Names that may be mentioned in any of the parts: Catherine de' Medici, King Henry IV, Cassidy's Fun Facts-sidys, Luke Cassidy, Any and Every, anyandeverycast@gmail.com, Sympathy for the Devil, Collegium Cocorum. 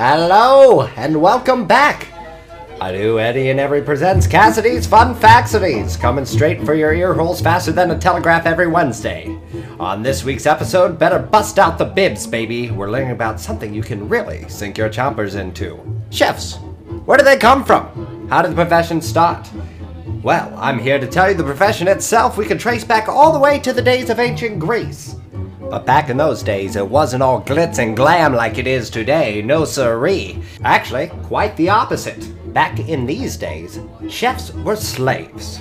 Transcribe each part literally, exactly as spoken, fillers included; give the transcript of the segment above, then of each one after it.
Hello, and welcome back. A new Any and Every presents Cassidy's Fun Facts-sidys, coming straight for your ear holes faster than a telegraph every Wednesday. On this week's episode, better bust out the bibs, baby. We're learning about something you can really sink your chompers into. Chefs. Where do they come from? How did the profession start? Well, I'm here to tell you the profession itself we can trace back all the way to the days of ancient Greece. But back in those days, it wasn't all glitz and glam like it is today, no siree. Actually, quite the opposite. Back in these days, chefs were slaves.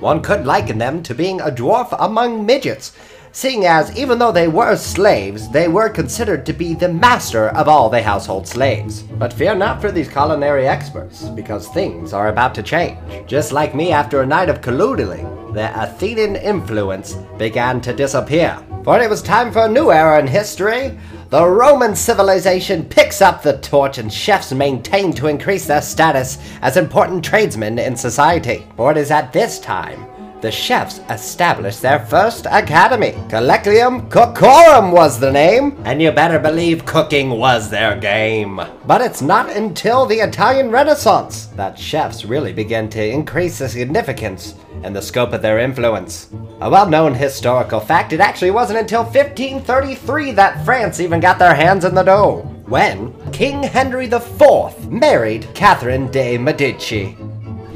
One could liken them to being a dwarf among midgets, seeing as even though they were slaves, they were considered to be the master of all the household slaves. But fear not for these culinary experts, because things are about to change. Just like me after a night of canoodling, the Athenian influence began to disappear. For it was time for a new era in history. The Roman civilization picks up the torch and chefs maintain to increase their status as important tradesmen in society. For it is at this time, the chefs established their first academy. Collegium Cocorum was the name, and you better believe cooking was their game. But it's not until the Italian Renaissance that chefs really begin to increase the significance and the scope of their influence. A well-known historical fact, it actually wasn't until fifteen thirty-three that France even got their hands in the dough, when King Henry the Fourth married Catherine de' Medici.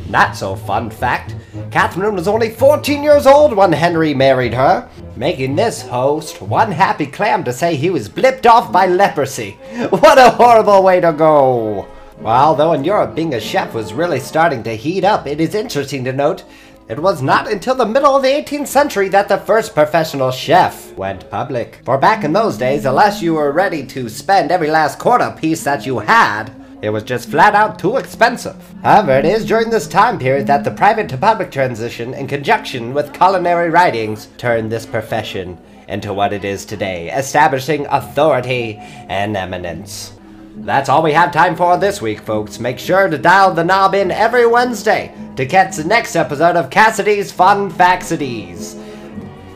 Not so fun fact, Catherine was only fourteen years old when Henry married her, making this host one happy clam to say he was blipped off by leprosy. What a horrible way to go! Well, although in Europe being a chef was really starting to heat up, it is interesting to note it was not until the middle of the eighteenth century that the first professional chef went public. For back in those days, unless you were ready to spend every last quarter piece that you had, it was just flat out too expensive. However, it is during this time period that the private to public transition in conjunction with culinary writings turned this profession into what it is today, establishing authority and eminence. That's all we have time for this week, folks. Make sure to dial the knob in every Wednesday to catch the next episode of Cassidy's Fun Facts-sidys.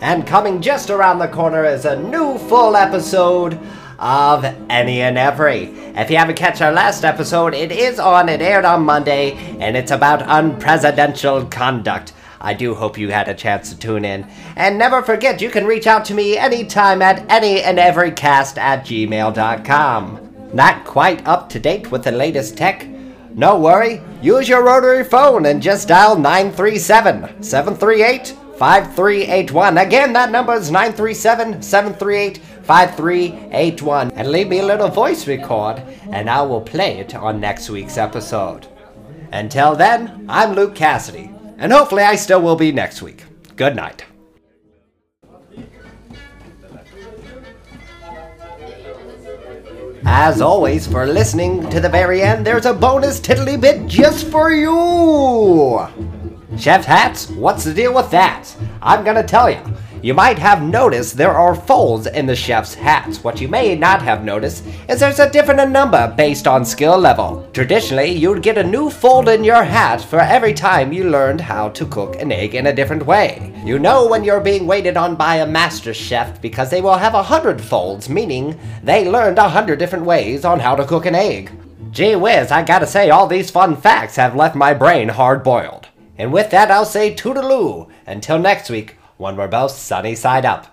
And coming just around the corner is a new full episode of Any and Every. If you haven't catch our last episode, it is on, it aired on Monday, and it's about unpresidential conduct. I do hope you had a chance to tune in. And never forget, you can reach out to me anytime at any and every cast at gmail dot com. Not quite up to date with the latest tech? No worry, use your rotary phone and just dial nine three seven, seven three eight, five three eight one. Again, that number is nine three seven, seven three eight, five three eight one, and leave me a little voice record and I will play it on next week's episode. Until then, I'm Luke Cassidy, and hopefully I still will be next week. Good night. As always, for listening to the very end, there's a bonus tiddly bit just for you! Chef hats? What's the deal with that? I'm gonna tell you. You might have noticed there are folds in the chef's hats. What you may not have noticed is there's a different number based on skill level. Traditionally, you'd get a new fold in your hat for every time you learned how to cook an egg in a different way. You know when you're being waited on by a master chef because they will have a hundred folds, meaning they learned a hundred different ways on how to cook an egg. Gee whiz, I gotta say all these fun facts have left my brain hard-boiled. And with that, I'll say toodaloo. Until next week, when we're both sunny side up.